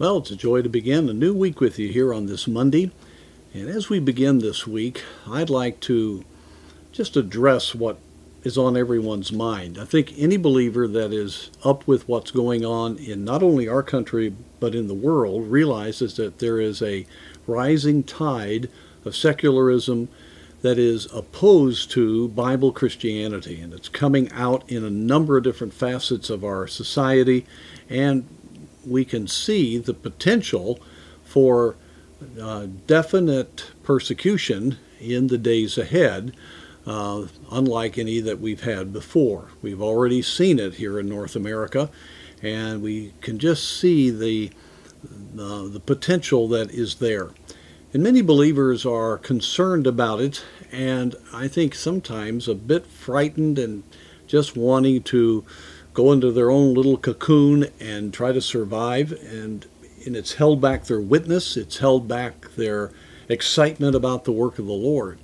Well, it's a joy to begin a new week with you here on this Monday. And as we begin this week, I'd like to just address what is on everyone's mind. I think any believer that is up with what's going on in not only our country, but in the world, realizes that there is a rising tide of secularism that is opposed to Bible Christianity, and it's coming out in a number of different facets of our society, and we can see the potential for definite persecution in the days ahead, unlike any that we've had before. We've already seen it here in North America, and we can just see the potential that is there. And many believers are concerned about it, and I think sometimes a bit frightened and just wanting to go into their own little cocoon and try to survive. And it's held back their witness. It's held back their excitement about the work of the Lord.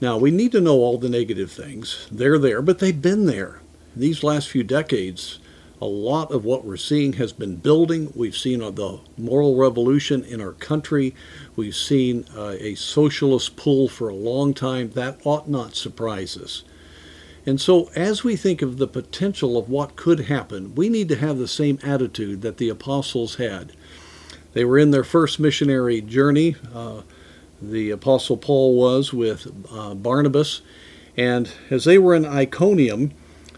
Now, we need to know all the negative things. They're there, but they've been there. These last few decades, a lot of what we're seeing has been building. We've seen the moral revolution in our country. We've seen a socialist pull for a long time. That ought not surprise us. And so as we think of the potential of what could happen, we need to have the same attitude that the apostles had. They were in their first missionary journey. The apostle Paul was with Barnabas. And as they were in Iconium,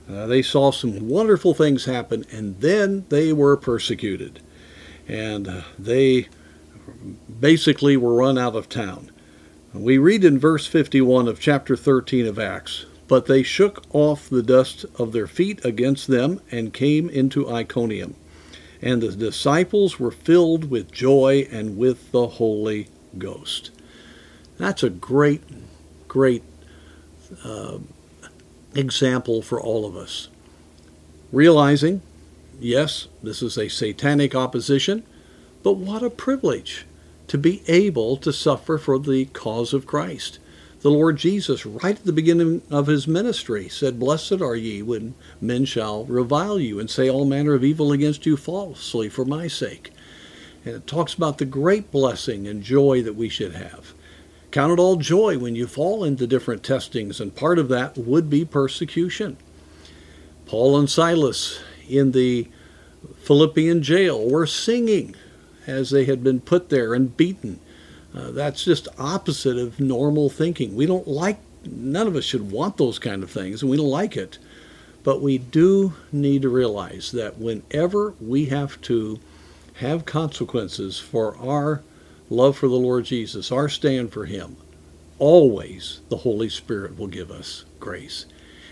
they saw some wonderful things happen, and then they were persecuted. And they basically were run out of town. We read in verse 51 of chapter 13 of Acts, "But they shook off the dust of their feet against them and came into Iconium. And the disciples were filled with joy and with the Holy Ghost." That's a great, great example for all of us. Realizing, yes, this is a satanic opposition, but what a privilege to be able to suffer for the cause of Christ. The Lord Jesus, right at the beginning of his ministry, said, "Blessed are ye when men shall revile you and say all manner of evil against you falsely for my sake." And it talks about the great blessing and joy that we should have. Count it all joy when you fall into different testings, and part of that would be persecution. Paul and Silas in the Philippian jail were singing as they had been put there and beaten. That's just opposite of normal thinking. We don't like, none of us should want those kind of things, and we don't like it. But we do need to realize that whenever we have to have consequences for our love for the Lord Jesus, our stand for him, always the Holy Spirit will give us grace.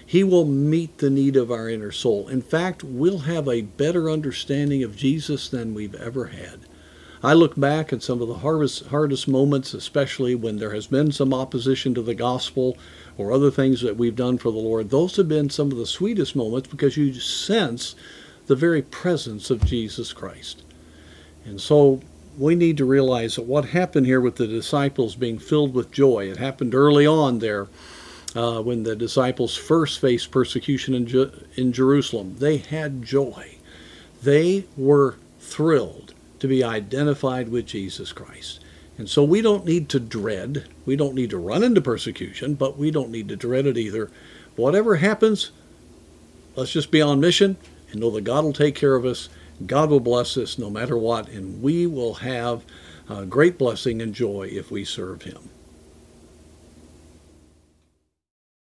He will meet the need of our inner soul. In fact, we'll have a better understanding of Jesus than we've ever had. I look back at some of the hardest moments, especially when there has been some opposition to the gospel or other things that we've done for the Lord. Those have been some of the sweetest moments because you sense the very presence of Jesus Christ. And so we need to realize that what happened here with the disciples being filled with joy, it happened early on there when the disciples first faced persecution in Jerusalem. They had joy. They were thrilled to be identified with Jesus Christ. And so we don't need to dread. We don't need to run into persecution, but we don't need to dread it either. Whatever happens, let's just be on mission and know that God will take care of us. God will bless us no matter what, and we will have great blessing and joy if we serve him.